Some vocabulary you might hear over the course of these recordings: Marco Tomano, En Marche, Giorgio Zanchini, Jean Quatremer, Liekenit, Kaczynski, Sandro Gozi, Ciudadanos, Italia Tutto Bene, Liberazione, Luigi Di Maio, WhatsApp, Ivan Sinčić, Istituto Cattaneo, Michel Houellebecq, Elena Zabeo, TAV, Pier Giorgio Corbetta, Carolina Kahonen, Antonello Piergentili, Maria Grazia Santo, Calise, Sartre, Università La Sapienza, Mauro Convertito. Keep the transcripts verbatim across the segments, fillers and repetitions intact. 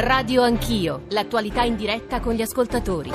Radio Anch'io, l'attualità in diretta con gli ascoltatori.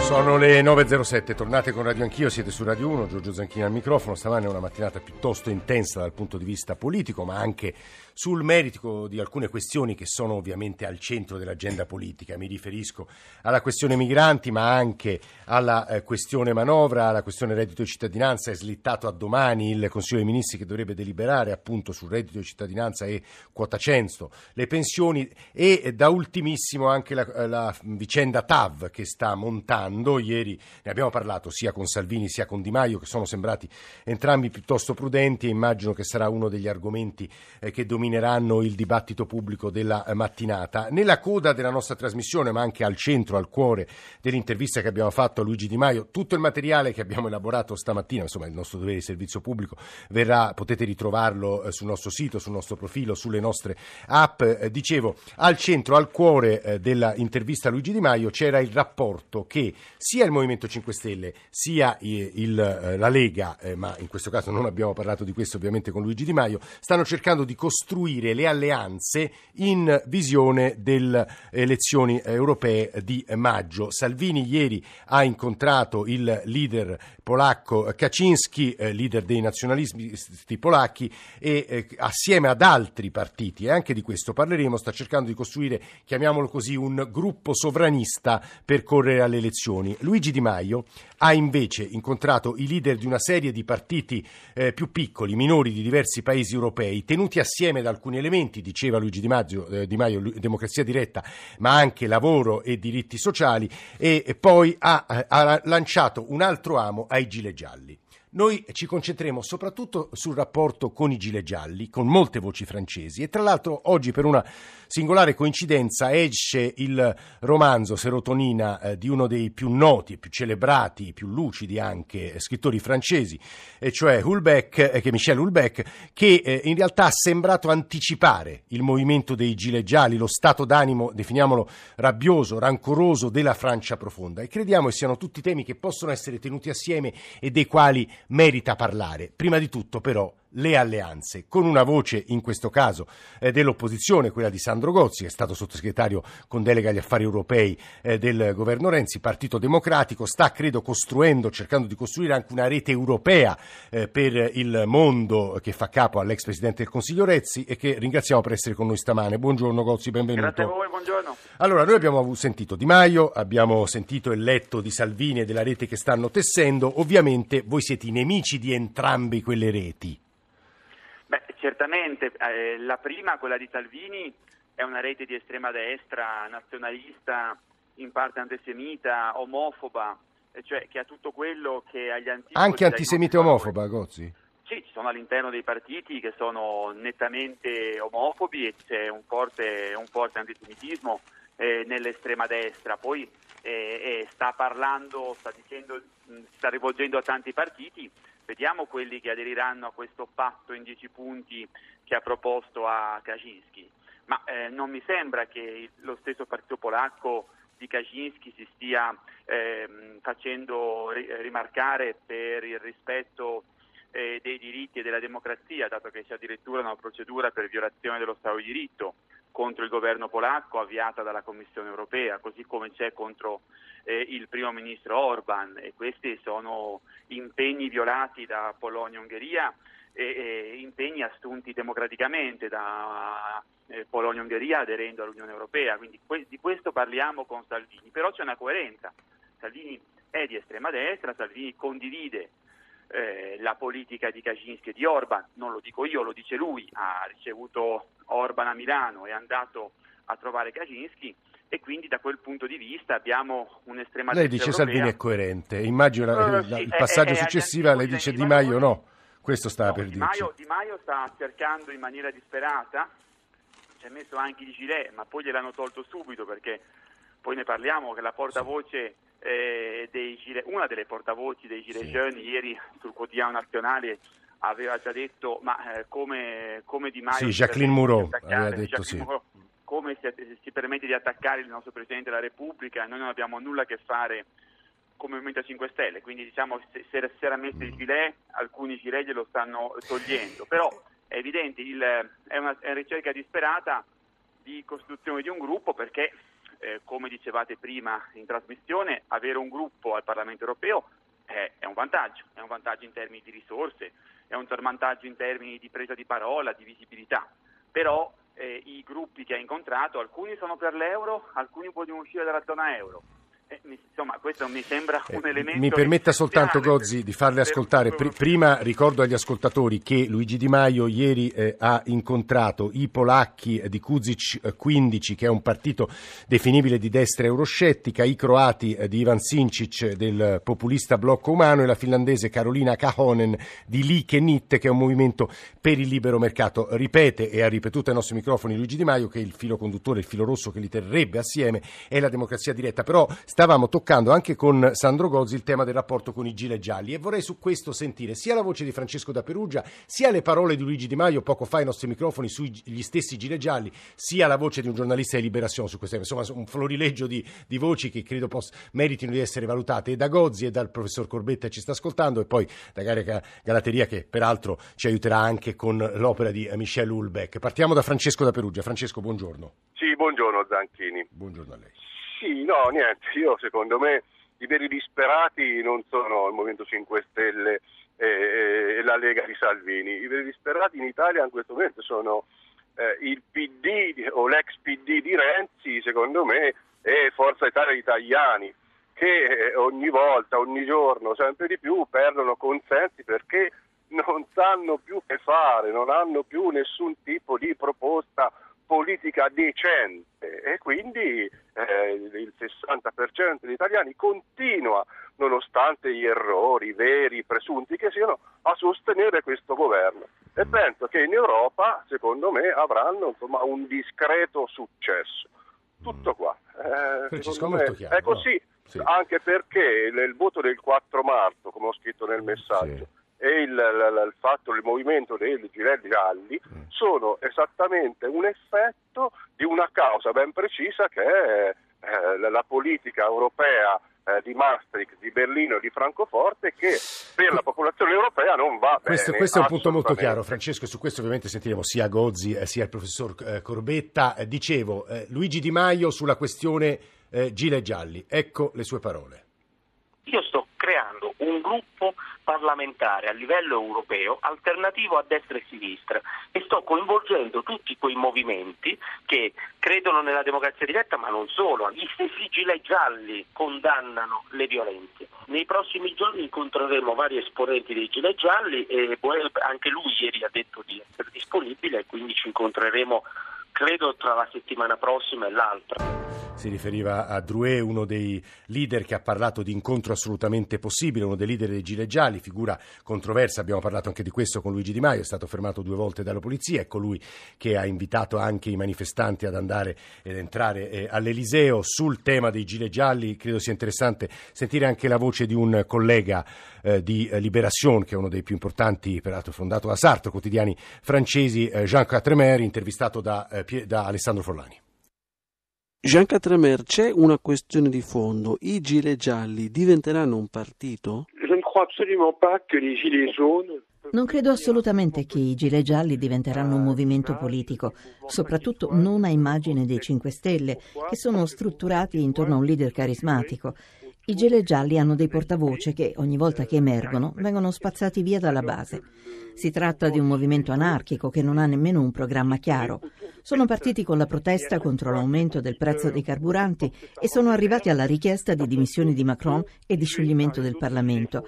Sono le nove e zero sette, tornate con Radio Anch'io, siete su Radio uno, Giorgio Zanchini al microfono. Stamane è una mattinata piuttosto intensa dal punto di vista politico, ma anche sul merito di alcune questioni che sono ovviamente al centro dell'agenda politica. Mi riferisco alla questione migranti, ma anche alla eh, questione manovra, alla questione reddito di cittadinanza. È slittato a domani il Consiglio dei Ministri che dovrebbe deliberare appunto sul reddito di cittadinanza e quota cento, le pensioni e da ultimissimo anche la, la vicenda T A V che sta montando. Ieri ne abbiamo parlato sia con Salvini sia con Di Maio, che sono sembrati entrambi piuttosto prudenti, e immagino che sarà uno degli argomenti eh, che domineranno domineranno il dibattito pubblico della mattinata. Nella coda della nostra trasmissione, ma anche al centro, al cuore dell'intervista che abbiamo fatto a Luigi Di Maio, tutto il materiale che abbiamo elaborato stamattina, insomma il nostro dovere di servizio pubblico, verrà, potete ritrovarlo sul nostro sito, sul nostro profilo, sulle nostre app. Dicevo, al centro, al cuore dell'intervista a Luigi Di Maio c'era il rapporto che sia il Movimento cinque Stelle sia il, il, la Lega, ma in questo caso non abbiamo parlato di questo ovviamente con Luigi Di Maio, stanno cercando di costruire costruire le alleanze in visione delle elezioni europee di maggio. Salvini ieri ha incontrato il leader polacco Kaczynski, leader dei nazionalisti polacchi, e eh, assieme ad altri partiti, e anche di questo parleremo, sta cercando di costruire, chiamiamolo così, un gruppo sovranista per correre alle elezioni. Luigi Di Maio ha invece incontrato i leader di una serie di partiti eh, più piccoli, minori, di diversi paesi europei, tenuti assieme da alcuni elementi, diceva Luigi Di Maio, eh, Di Maio, democrazia diretta, ma anche lavoro e diritti sociali, e, e poi ha, ha lanciato un altro amo ai Gilet Gialli. Noi ci concentreremo soprattutto sul rapporto con i Gilet Gialli, con molte voci francesi, e tra l'altro oggi, per una singolare coincidenza, esce il romanzo Serotonina eh, di uno dei più noti, più celebrati, più lucidi anche scrittori francesi, e cioè Houellebecq, eh, che Michel Houellebecq, che eh, in realtà ha sembrato anticipare il movimento dei Gilet Gialli, lo stato d'animo, definiamolo, rabbioso, rancoroso della Francia profonda, e crediamo che siano tutti temi che possono essere tenuti assieme e dei quali merita parlare. Prima di tutto, però, le alleanze, con una voce in questo caso eh, dell'opposizione, quella di Sandro Gozi, che è stato sottosegretario con delega agli affari europei eh, del governo Renzi. Partito Democratico sta, credo, costruendo, cercando di costruire anche una rete europea eh, per il mondo, che fa capo all'ex presidente del Consiglio Renzi, e che ringraziamo per essere con noi stamane. Buongiorno Gozi, benvenuto. Grazie a voi, buongiorno. Allora, noi abbiamo sentito Di Maio, abbiamo sentito e letto di Salvini e della rete che stanno tessendo. Ovviamente voi siete i nemici di entrambe quelle reti. Beh, certamente, eh, la prima, quella di Salvini, è una rete di estrema destra, nazionalista, in parte antisemita, omofoba, cioè che ha tutto quello che agli antipodi... Anche antisemita e omofoba, Gozzi? Sì, ci sono all'interno dei partiti che sono nettamente omofobi e c'è un forte, un forte antisemitismo eh, nell'estrema destra. Poi eh, eh, sta parlando, sta dicendo, sta rivolgendo a tanti partiti. Vediamo quelli che aderiranno a questo patto in dieci punti che ha proposto a Kaczynski. Ma eh, non mi sembra che lo stesso partito polacco di Kaczynski si stia eh, facendo ri- rimarcare per il rispetto eh, dei diritti e della democrazia, dato che c'è addirittura una procedura per violazione dello Stato di diritto contro il governo polacco avviata dalla Commissione europea, così come c'è contro eh, il primo ministro Orban, e questi sono impegni violati da Polonia e Ungheria e, e impegni assunti democraticamente da eh, Polonia e Ungheria aderendo all'Unione europea. Quindi que- di questo parliamo con Salvini, però c'è una coerenza. Salvini è di estrema destra, Salvini condivide Eh, la politica di Kaczynski e di Orban, non lo dico io, lo dice lui, ha ricevuto Orban a Milano, è andato a trovare Kaczynski, e quindi da quel punto di vista abbiamo un'estrema destra. Lei dice europea. Salvini è coerente, immagino no, la, sì, la, il passaggio è, è, successivo è lei dice Di Maio no, questo sta no, per Di Maio, dirci. Di Maio sta cercando in maniera disperata, ci ha messo anche il gilet, ma poi gliel'hanno tolto subito, perché poi ne parliamo, che la portavoce... Eh, dei Gile, una delle portavoci dei Gilet Gialli sì. Ieri sul quotidiano nazionale aveva già detto ma eh, come, come Di Maio sì, Jacqueline Mouraud aveva detto sì. Mouraud, come si, si permette di attaccare il nostro Presidente della Repubblica, noi non abbiamo nulla a che fare come Movimento cinque Stelle, quindi diciamo se, se era messo mm. il gilet, alcuni gilet glielo stanno togliendo, però è evidente il, è, una, è una ricerca disperata di costituzione di un gruppo, perché eh, come dicevate prima in trasmissione, avere un gruppo al Parlamento europeo è, è un vantaggio, è un vantaggio in termini di risorse, è un vantaggio in termini di presa di parola, di visibilità, però eh, i gruppi che ha incontrato, alcuni sono per l'euro, alcuni vogliono uscire dalla zona euro. Eh, insomma, questo mi sembra un elemento. Eh, mi permetta soltanto, Gozzi, di farle ascoltare. Pr- prima ricordo agli ascoltatori che Luigi Di Maio ieri eh, ha incontrato i polacchi di Kuzic quindici, che è un partito definibile di destra euroscettica, i croati eh, di Ivan Sinčić del populista Blocco Umano, e la finlandese Carolina Kahonen di Liekenit, che è un movimento per il libero mercato. Ripete e ha ripetuto ai nostri microfoni Luigi Di Maio che il filo conduttore, il filo rosso che li terrebbe assieme è la democrazia diretta, però stavamo toccando anche con Sandro Gozi il tema del rapporto con i Gilet Gialli, e vorrei su questo sentire sia la voce di Francesco da Perugia, sia le parole di Luigi Di Maio poco fa ai nostri microfoni sugli stessi Gilet Gialli, sia la voce di un giornalista di Liberazione su questo tema. Insomma, un florileggio di, di voci che credo poss- meritino di essere valutate, e da Gozi e dal professor Corbetta ci sta ascoltando, e poi da Daria Galateria, che peraltro ci aiuterà anche con l'opera di Michel Houellebecq. Partiamo da Francesco da Perugia. Francesco, buongiorno. Sì, buongiorno Zanchini. Buongiorno a lei. Sì, no, niente, io secondo me i veri disperati non sono il Movimento cinque Stelle e, e la Lega di Salvini. I veri disperati in Italia in questo momento sono eh, il P D o l'ex P D di Renzi, secondo me, e Forza Italia di Tajani, che ogni volta, ogni giorno, sempre di più perdono consensi perché non sanno più che fare, non hanno più nessun tipo di proposta politica decente, e quindi eh, il sessanta per cento degli italiani continua, nonostante gli errori veri, presunti che siano, a sostenere questo governo, e penso che in Europa, secondo me, avranno insomma un discreto successo. Tutto qua, eh, Francesco, me, molto chiaro, è così, no? Sì. Anche perché nel voto del quattro marzo, come ho scritto nel messaggio, sì, e il, il, il fatto del movimento dei Gilet Gialli sono esattamente un effetto di una causa ben precisa, che è eh, la politica europea eh, di Maastricht, di Berlino e di Francoforte, che per la popolazione europea non va questo, bene. Questo è un punto molto chiaro, Francesco, su questo ovviamente sentiremo sia Gozi eh, sia il professor eh, Corbetta. Eh, dicevo, eh, Luigi Di Maio sulla questione eh, Gilet Gialli, ecco le sue parole. Io sto creando un gruppo parlamentare a livello europeo alternativo a destra e sinistra, e sto coinvolgendo tutti quei movimenti che credono nella democrazia diretta, ma non solo. Gli stessi Gilet Gialli condannano le violenze. Nei prossimi giorni incontreremo vari esponenti dei Gilet Gialli, e anche lui ieri ha detto di essere disponibile, e quindi ci incontreremo credo tra la settimana prossima e l'altra. Si riferiva a Drouet, uno dei leader che ha parlato di incontro assolutamente possibile, uno dei leader dei Gilet Gialli, figura controversa, abbiamo parlato anche di questo con Luigi Di Maio, è stato fermato due volte dalla polizia, è colui che ha invitato anche i manifestanti ad andare ed entrare all'Eliseo. Sul tema dei Gilet Gialli credo sia interessante sentire anche la voce di un collega eh, di Libération, che è uno dei più importanti, peraltro fondato da Sartre, quotidiani francesi, eh, Jean Quatremer, intervistato da, eh, da Alessandro Forlani. Jean Quatremer, c'è una questione di fondo. I Gilet Gialli diventeranno un partito? Non credo assolutamente che i Gilet Gialli diventeranno un movimento politico, soprattutto non a immagine dei cinque Stelle, che sono strutturati intorno a un leader carismatico. I Gilet Gialli hanno dei portavoce che, ogni volta che emergono, vengono spazzati via dalla base. Si tratta di un movimento anarchico che non ha nemmeno un programma chiaro. Sono partiti con la protesta contro l'aumento del prezzo dei carburanti e sono arrivati alla richiesta di dimissioni di Macron e di scioglimento del Parlamento.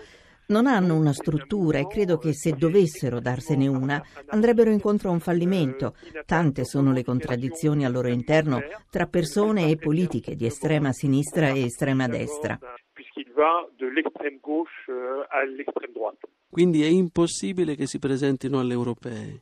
Non hanno una struttura e credo che se dovessero darsene una andrebbero incontro a un fallimento. Tante sono le contraddizioni al loro interno tra persone e politiche di estrema sinistra e estrema destra. Quindi è impossibile che si presentino alle europee.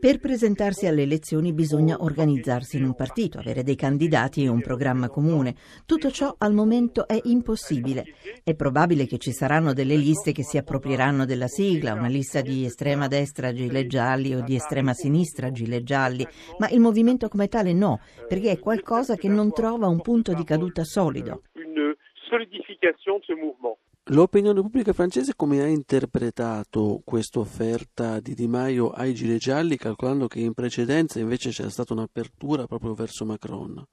Per presentarsi alle elezioni bisogna organizzarsi in un partito, avere dei candidati e un programma comune. Tutto ciò al momento è impossibile. È probabile che ci saranno delle liste che si approprieranno della sigla, una lista di estrema destra Gilet Gialli o di estrema sinistra Gilet Gialli, ma il movimento come tale no, perché è qualcosa che non trova un punto di caduta solido. L'opinione pubblica francese come ha interpretato questa offerta di Di Maio ai Gilet Gialli, calcolando che in precedenza invece c'era stata un'apertura proprio verso Macron?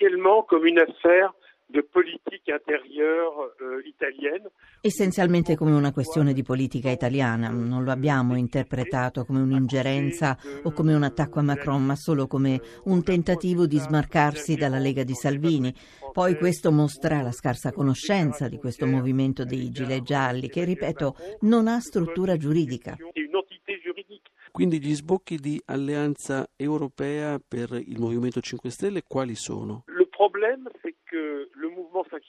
Essenzialmente come un'affaire di politica intérieure eh, italiana. Essenzialmente come una questione di politica italiana, non lo abbiamo interpretato come un'ingerenza o come un attacco a Macron, ma solo come un tentativo di smarcarsi dalla Lega di Salvini. Poi questo mostra la scarsa conoscenza di questo movimento dei Gilet Gialli, che, ripeto, non ha struttura giuridica. Quindi gli sbocchi di alleanza europea per il Movimento cinque Stelle quali sono? Il problema è che il Movimento cinque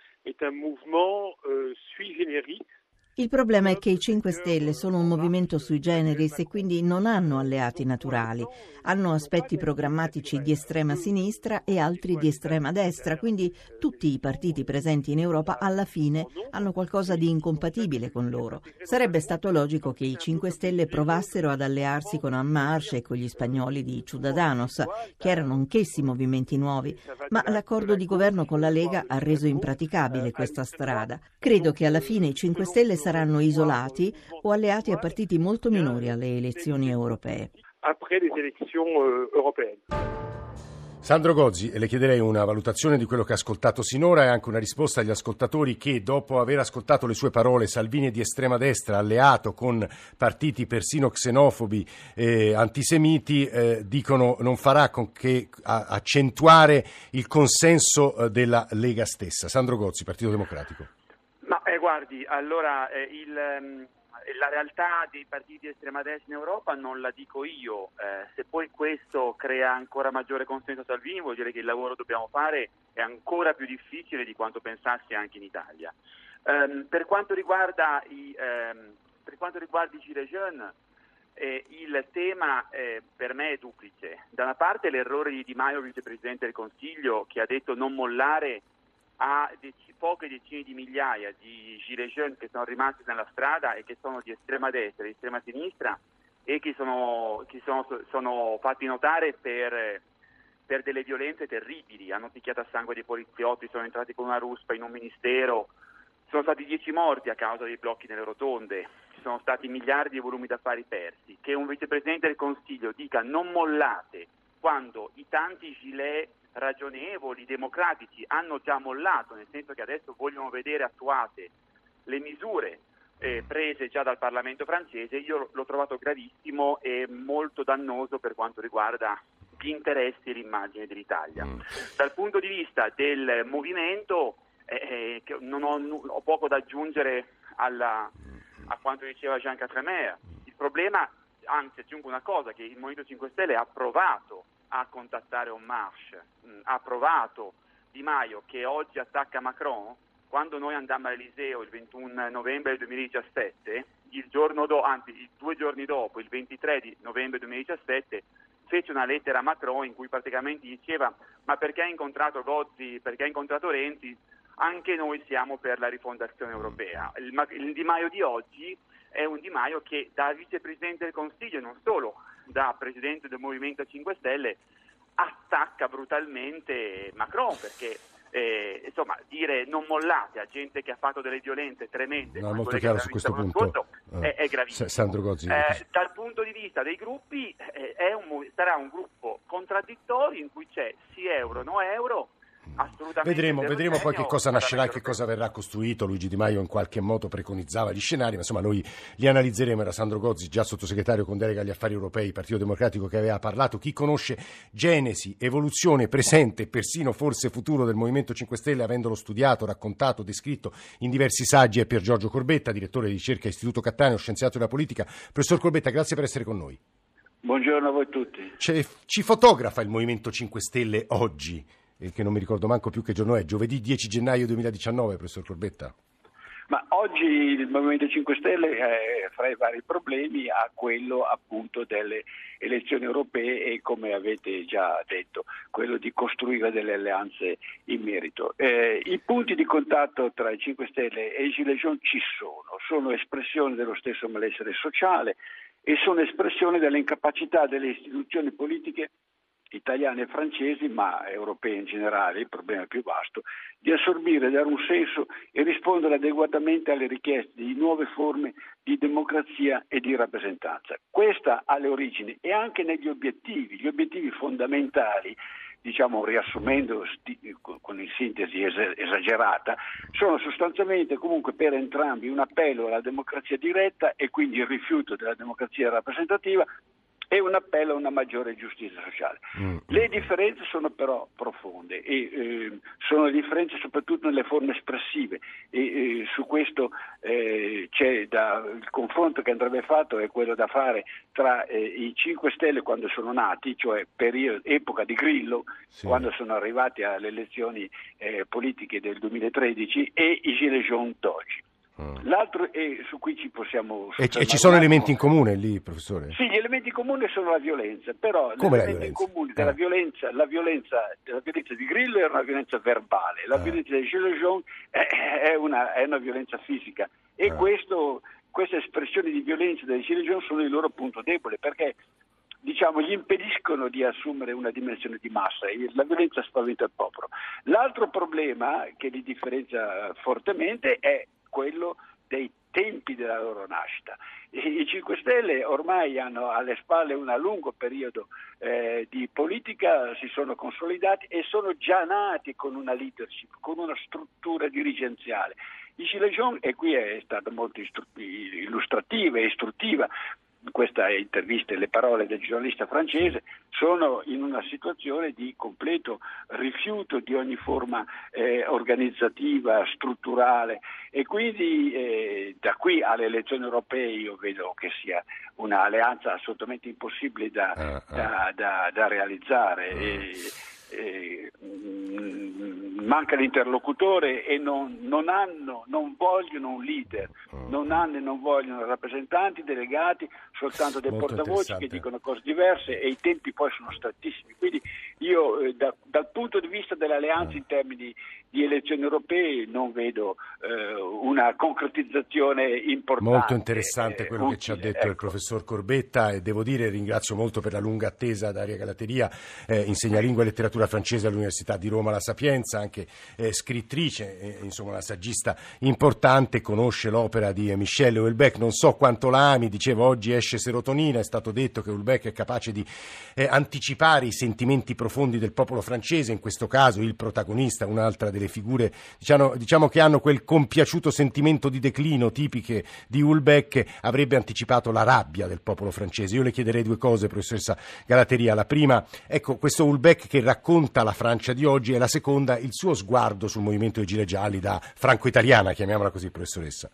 Étoiles è un movimento sui generis. Il problema è che i cinque Stelle sono un movimento sui generis e quindi non hanno alleati naturali. Hanno aspetti programmatici di estrema sinistra e altri di estrema destra, quindi tutti i partiti presenti in Europa alla fine hanno qualcosa di incompatibile con loro. Sarebbe stato logico che i cinque Stelle provassero ad allearsi con En Marche e con gli spagnoli di Ciudadanos, che erano anch'essi movimenti nuovi, ma l'accordo di governo con la Lega ha reso impraticabile questa strada. Credo che alla fine i cinque Stelle sarebbero saranno isolati o alleati a partiti molto minori alle elezioni europee. Sandro Gozi, le chiederei una valutazione di quello che ha ascoltato sinora e anche una risposta agli ascoltatori che, dopo aver ascoltato le sue parole, Salvini è di estrema destra, alleato con partiti persino xenofobi e eh, antisemiti, eh, dicono non farà con che accentuare il consenso eh, della Lega stessa. Sandro Gozi, Partito Democratico. Eh, guardi, allora eh, il, ehm, la realtà dei partiti di estrema destra in Europa non la dico io, eh, se poi questo crea ancora maggiore consenso a Salvini vuol dire che il lavoro che dobbiamo fare è ancora più difficile di quanto pensassi anche in Italia. Eh, per quanto riguarda i ehm, per quanto riguarda i Gilets jaunes, eh, il tema eh, per me è duplice. Da una parte l'errore di Di Maio, vicepresidente del Consiglio, che ha detto non mollare a dec- poche decine di migliaia di Gilets jaunes che sono rimasti nella strada e che sono di estrema destra, di estrema sinistra e che sono, che sono, sono fatti notare per, per delle violenze terribili. Hanno picchiato a sangue dei poliziotti, sono entrati con una ruspa in un ministero, sono stati dieci morti a causa dei blocchi nelle rotonde, ci sono stati miliardi di volumi d'affari persi. Che un vicepresidente del Consiglio dica non mollate quando i tanti gilet ragionevoli, democratici hanno già mollato, nel senso che adesso vogliono vedere attuate le misure eh, prese già dal Parlamento francese, io l'ho trovato gravissimo e molto dannoso per quanto riguarda gli interessi e l'immagine dell'Italia. Dal punto di vista del movimento eh, che non ho, ho poco da aggiungere alla, a quanto diceva Jean Quatremer. Il problema, anzi aggiungo una cosa, che il Movimento cinque Stelle ha provato a contattare En Marche, ha provato Di Maio, che oggi attacca Macron. Quando noi andammo all'Eliseo il ventuno novembre duemiladiciassette, il giorno do, anzi due giorni dopo, il ventitré novembre duemiladiciassette, fece una lettera a Macron in cui praticamente diceva: ma perché ha incontrato Gozi, perché ha incontrato Renzi, anche noi siamo per la rifondazione europea. Il, il Di Maio di oggi è un Di Maio che da vicepresidente del Consiglio, e non solo, da presidente del Movimento cinque Stelle, attacca brutalmente Macron, perché eh, insomma dire non mollate a gente che ha fatto delle violenze tremende, no, molto chiaro su questo punto, uh, è, è gravissimo. Sandro Gozi, eh, dal punto di vista dei gruppi eh, è un, sarà un gruppo contraddittorio in cui c'è sì euro, no euro. Vedremo, vedremo poi che cosa nascerà e che cosa verrà costruito. Luigi Di Maio in qualche modo preconizzava gli scenari, ma insomma noi li analizzeremo. Era Sandro Gozi, già sottosegretario con delega agli affari europei, Partito Democratico, che aveva parlato. Chi conosce genesi, evoluzione, presente, persino forse futuro del Movimento cinque Stelle, avendolo studiato, raccontato, descritto in diversi saggi, è Pier Giorgio Corbetta, direttore di ricerca Istituto Cattaneo, scienziato della politica. Professor Corbetta, grazie per essere con noi. Buongiorno a voi tutti. C'è, ci fotografa il Movimento cinque Stelle oggi, che non mi ricordo manco più che giorno è, giovedì dieci gennaio duemiladiciannove, professor Corbetta? Ma oggi il Movimento cinque Stelle eh, fra i vari problemi ha quello appunto delle elezioni europee e, come avete già detto, quello di costruire delle alleanze in merito. Eh, I punti di contatto tra i cinque Stelle e i Gilets jaunes ci sono, sono espressione dello stesso malessere sociale e sono espressione dell'incapacità delle istituzioni politiche italiani e francesi, ma europei in generale, il problema è più vasto, di assorbire, dare un senso e rispondere adeguatamente alle richieste di nuove forme di democrazia e di rappresentanza. Questa alle origini e anche negli obiettivi, gli obiettivi fondamentali, diciamo riassumendo con in sintesi esagerata, sono sostanzialmente comunque per entrambi un appello alla democrazia diretta e quindi il rifiuto della democrazia rappresentativa, e un appello a una maggiore giustizia sociale. Mm. Le differenze sono però profonde e eh, sono differenze soprattutto nelle forme espressive e eh, su questo eh, c'è da, il confronto che andrebbe fatto è quello da fare tra eh, i cinque Stelle quando sono nati, cioè periodo, epoca di Grillo, sì, quando sono arrivati alle elezioni eh, politiche del duemilatredici, e i Gilet Gialli d'oggi. L'altro e su cui ci possiamo e, e ci sono elementi in comune lì, professore? Sì, gli elementi in comune sono la violenza, però come gli elementi in comune della ah. violenza, la violenza, la violenza di Grillo era una violenza verbale, la ah. violenza di Gilets Jaunes è, è una è una violenza fisica e ah. questo queste espressioni di violenza dei Gilets Jaunes sono il loro punto debole, perché diciamo gli impediscono di assumere una dimensione di massa e la violenza spaventa il popolo. L'altro problema che li differenzia fortemente è quello dei tempi della loro nascita. I cinque Stelle ormai hanno alle spalle un lungo periodo eh, di politica, si sono consolidati e sono già nati con una leadership, con una struttura dirigenziale. I Gilet Jaunes, e qui è stata molto istru- illustrativa e istruttiva questa intervista e le parole del giornalista francese, sono in una situazione di completo rifiuto di ogni forma eh, organizzativa, strutturale, e quindi eh, da qui alle elezioni europee io vedo che sia un'alleanza assolutamente impossibile da, uh, uh. da, da, da realizzare. Uh. E, e, mh, manca l'interlocutore e non, non hanno, non vogliono un leader, non hanno e non vogliono rappresentanti, delegati, soltanto dei molto portavoci che dicono cose diverse e i tempi poi sono strettissimi. Quindi io eh, da, dal punto di vista dell'alleanza in termini di elezioni europee non vedo eh, una concretizzazione importante. Molto interessante quello utile, che ci ha detto, ecco, il professor Corbetta, e devo dire ringrazio molto per la lunga attesa Daria Galateria, eh, insegna lingua e letteratura francese all'Università di Roma La Sapienza, anche eh, scrittrice, eh, insomma una saggista importante, conosce l'opera di Michel Houellebecq, non so quanto la ami, dicevo oggi esce Serotonina, è stato detto che Houellebecq è capace di eh, anticipare i sentimenti profondi del popolo francese, in questo caso il protagonista, un'altra delle figure diciamo, diciamo che hanno quel compiaciuto sentimento di declino tipiche di Houellebecq, avrebbe anticipato la rabbia del popolo francese. Io le chiederei due cose, professoressa Galateria, la prima, ecco questo Houellebecq che racconta Conta la Francia di oggi, e la seconda il suo sguardo sul movimento dei Gilet Gialli da franco-italiana, chiamiamola così, professoressa.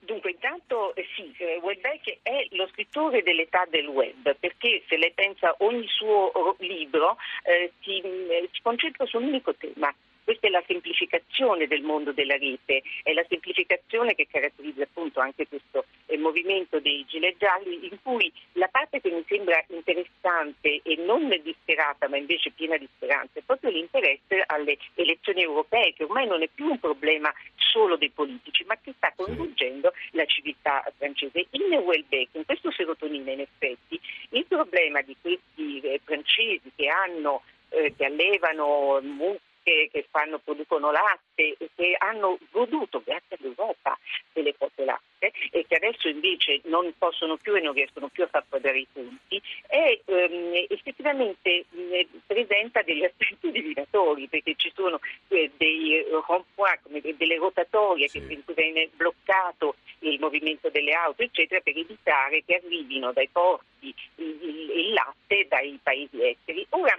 Dunque, intanto eh, sì, eh, Houellebecq è lo scrittore dell'età del web, perché se lei pensa ogni suo libro eh, si, eh, si concentra su un unico tema. Questa è la semplificazione del mondo della rete, è la semplificazione che caratterizza appunto anche questo eh, movimento dei Gilet Gialli, in cui la parte che mi sembra interessante e non disperata, ma invece piena di speranza, è proprio l'interesse alle elezioni europee, che ormai non è più un problema solo dei politici, ma che sta coinvolgendo la civiltà francese. In Houellebecq, in questo Serotonina, in effetti, il problema di questi eh, francesi che hanno, eh, che allevano mucche, che fanno, producono latte e che hanno goduto grazie all'Europa delle quote latte e che adesso invece non possono più e non riescono più a far quadrare i conti, e ehm, effettivamente mh, presenta degli aspetti divinatori, perché ci sono eh, dei rond-point, come delle rotatorie, sì, che in cui viene bloccato il movimento delle auto eccetera, per evitare che arrivino dai porti il, il, il latte dai paesi esteri. Ora,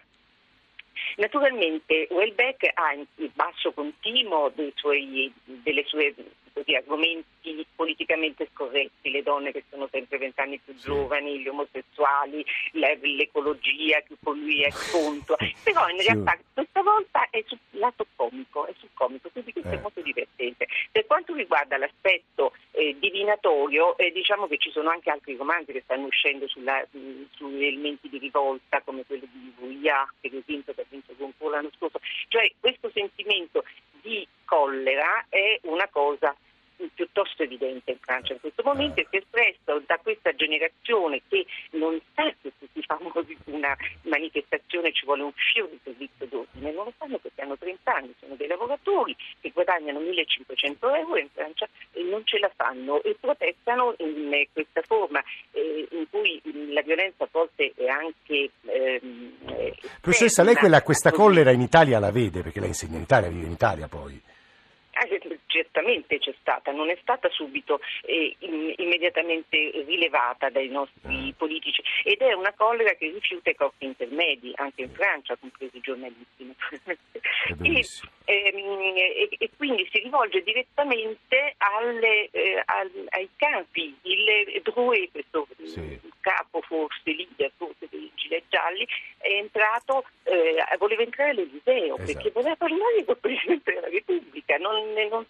naturalmente Houellebecq ha il basso continuo dei suoi, delle sue così, argomenti politicamente scorretti, le donne che sono sempre vent'anni più giovani, gli omosessuali, l'ecologia che con lui è contro, però in realtà questa volta è sul lato comico, è sul comico, quindi questo eh. è molto divertente. Per quanto riguarda l'aspetto eh, divinatorio, eh, diciamo che ci sono anche altri romanzi che stanno uscendo sulla, mh, su elementi di rivolta, come quello di Brouillard, che è vinto per vinto con Paul l'anno scorso, cioè questo sentimento di collera è una cosa piuttosto evidente in Francia in questo momento, è espresso da questa generazione che non sa che si diciamo così, una manifestazione, ci vuole un fio di servizio d'ordine. Non lo sanno perché hanno trenta anni, sono dei lavoratori che guadagnano millecinquecento euro in Francia e non ce la fanno e protestano in questa forma eh, in cui la violenza a volte è anche... Ehm, Professoressa, lei quella, questa collera in Italia la vede, perché lei insegna in Italia, vive in Italia poi. Certamente c'è stata, non è stata subito eh, in, immediatamente rilevata dai nostri politici ed è una collera che rifiuta i corpi intermedi, anche in Francia, compresi i giornalisti naturalmente. E, ehm, e, e quindi si rivolge direttamente alle, eh, al, ai capi, il Drouet, questo sì. capo forse leader forse dei Gilet Gialli, è entrato, eh, voleva entrare all'Eliseo, esatto. perché voleva parlare col Presidente della Repubblica, non, non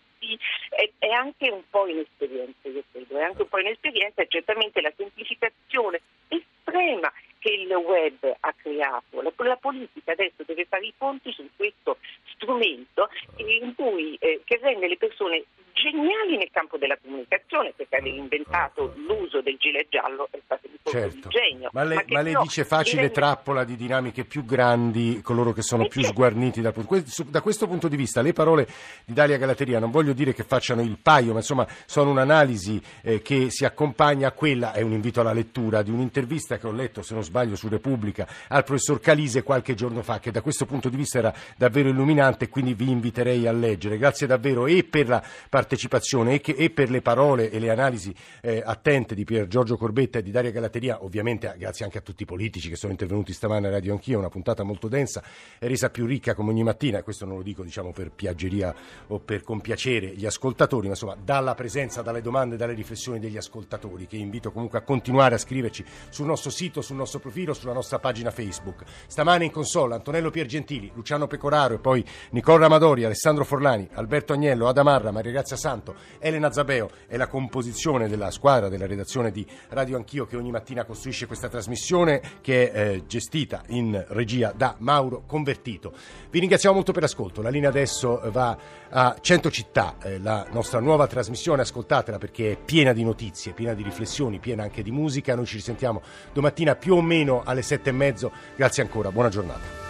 È, è anche un po' inesperienza, io credo, è anche un po' inesperienza, è certamente la semplificazione estrema che il web ha creato. La, la politica adesso deve fare i conti su questo strumento in cui, eh, che rende le persone geniali nel campo della comunicazione, perché aver inventato l'uso del gilet giallo è stato un po' certo. di genio. Ma, le, ma, ma lei no, dice facile rende... trappola di dinamiche più grandi coloro che sono e più c'è. sguarniti dal punto. Da questo punto di vista le parole di Daria Galateria non voglio dire che facciano il paio, ma insomma sono un'analisi eh, che si accompagna a quella, è un invito alla lettura di un'intervista che ho letto, se non sbaglio su Repubblica, al professor Calise qualche giorno fa, che da questo punto di vista era davvero illuminante, quindi vi inviterei a leggere. Grazie davvero e per la partecipazione e, che, e per le parole e le analisi eh, attente di Pier Giorgio Corbetta e di Daria Galateria, ovviamente grazie anche a tutti i politici che sono intervenuti stamane a Radio Anch'io, una puntata molto densa, resa più ricca come ogni mattina, questo non lo dico diciamo per piaggeria o per compiacere gli ascoltatori, ma insomma dalla presenza, dalle domande, dalle riflessioni degli ascoltatori, che invito comunque a continuare a scriverci sul nostro sito, sul nostro profilo, sulla nostra pagina Facebook. Stamane in console Antonello Piergentili, Luciano Pecoraro e poi Nicola Amadori, Alessandro Forlani, Alberto Agnello, Adamarra, Maria Grazia Santo, Elena Zabeo è la composizione della squadra della redazione di Radio Anch'io che ogni mattina costruisce questa trasmissione che è eh, gestita in regia da Mauro Convertito. Vi ringraziamo molto per l'ascolto, la linea adesso va a cento città, eh, la nostra nuova trasmissione, ascoltatela perché è piena di notizie, piena di riflessioni, piena anche di musica. Noi ci risentiamo domattina più o meno alle sette e mezzo. Grazie ancora, buona giornata.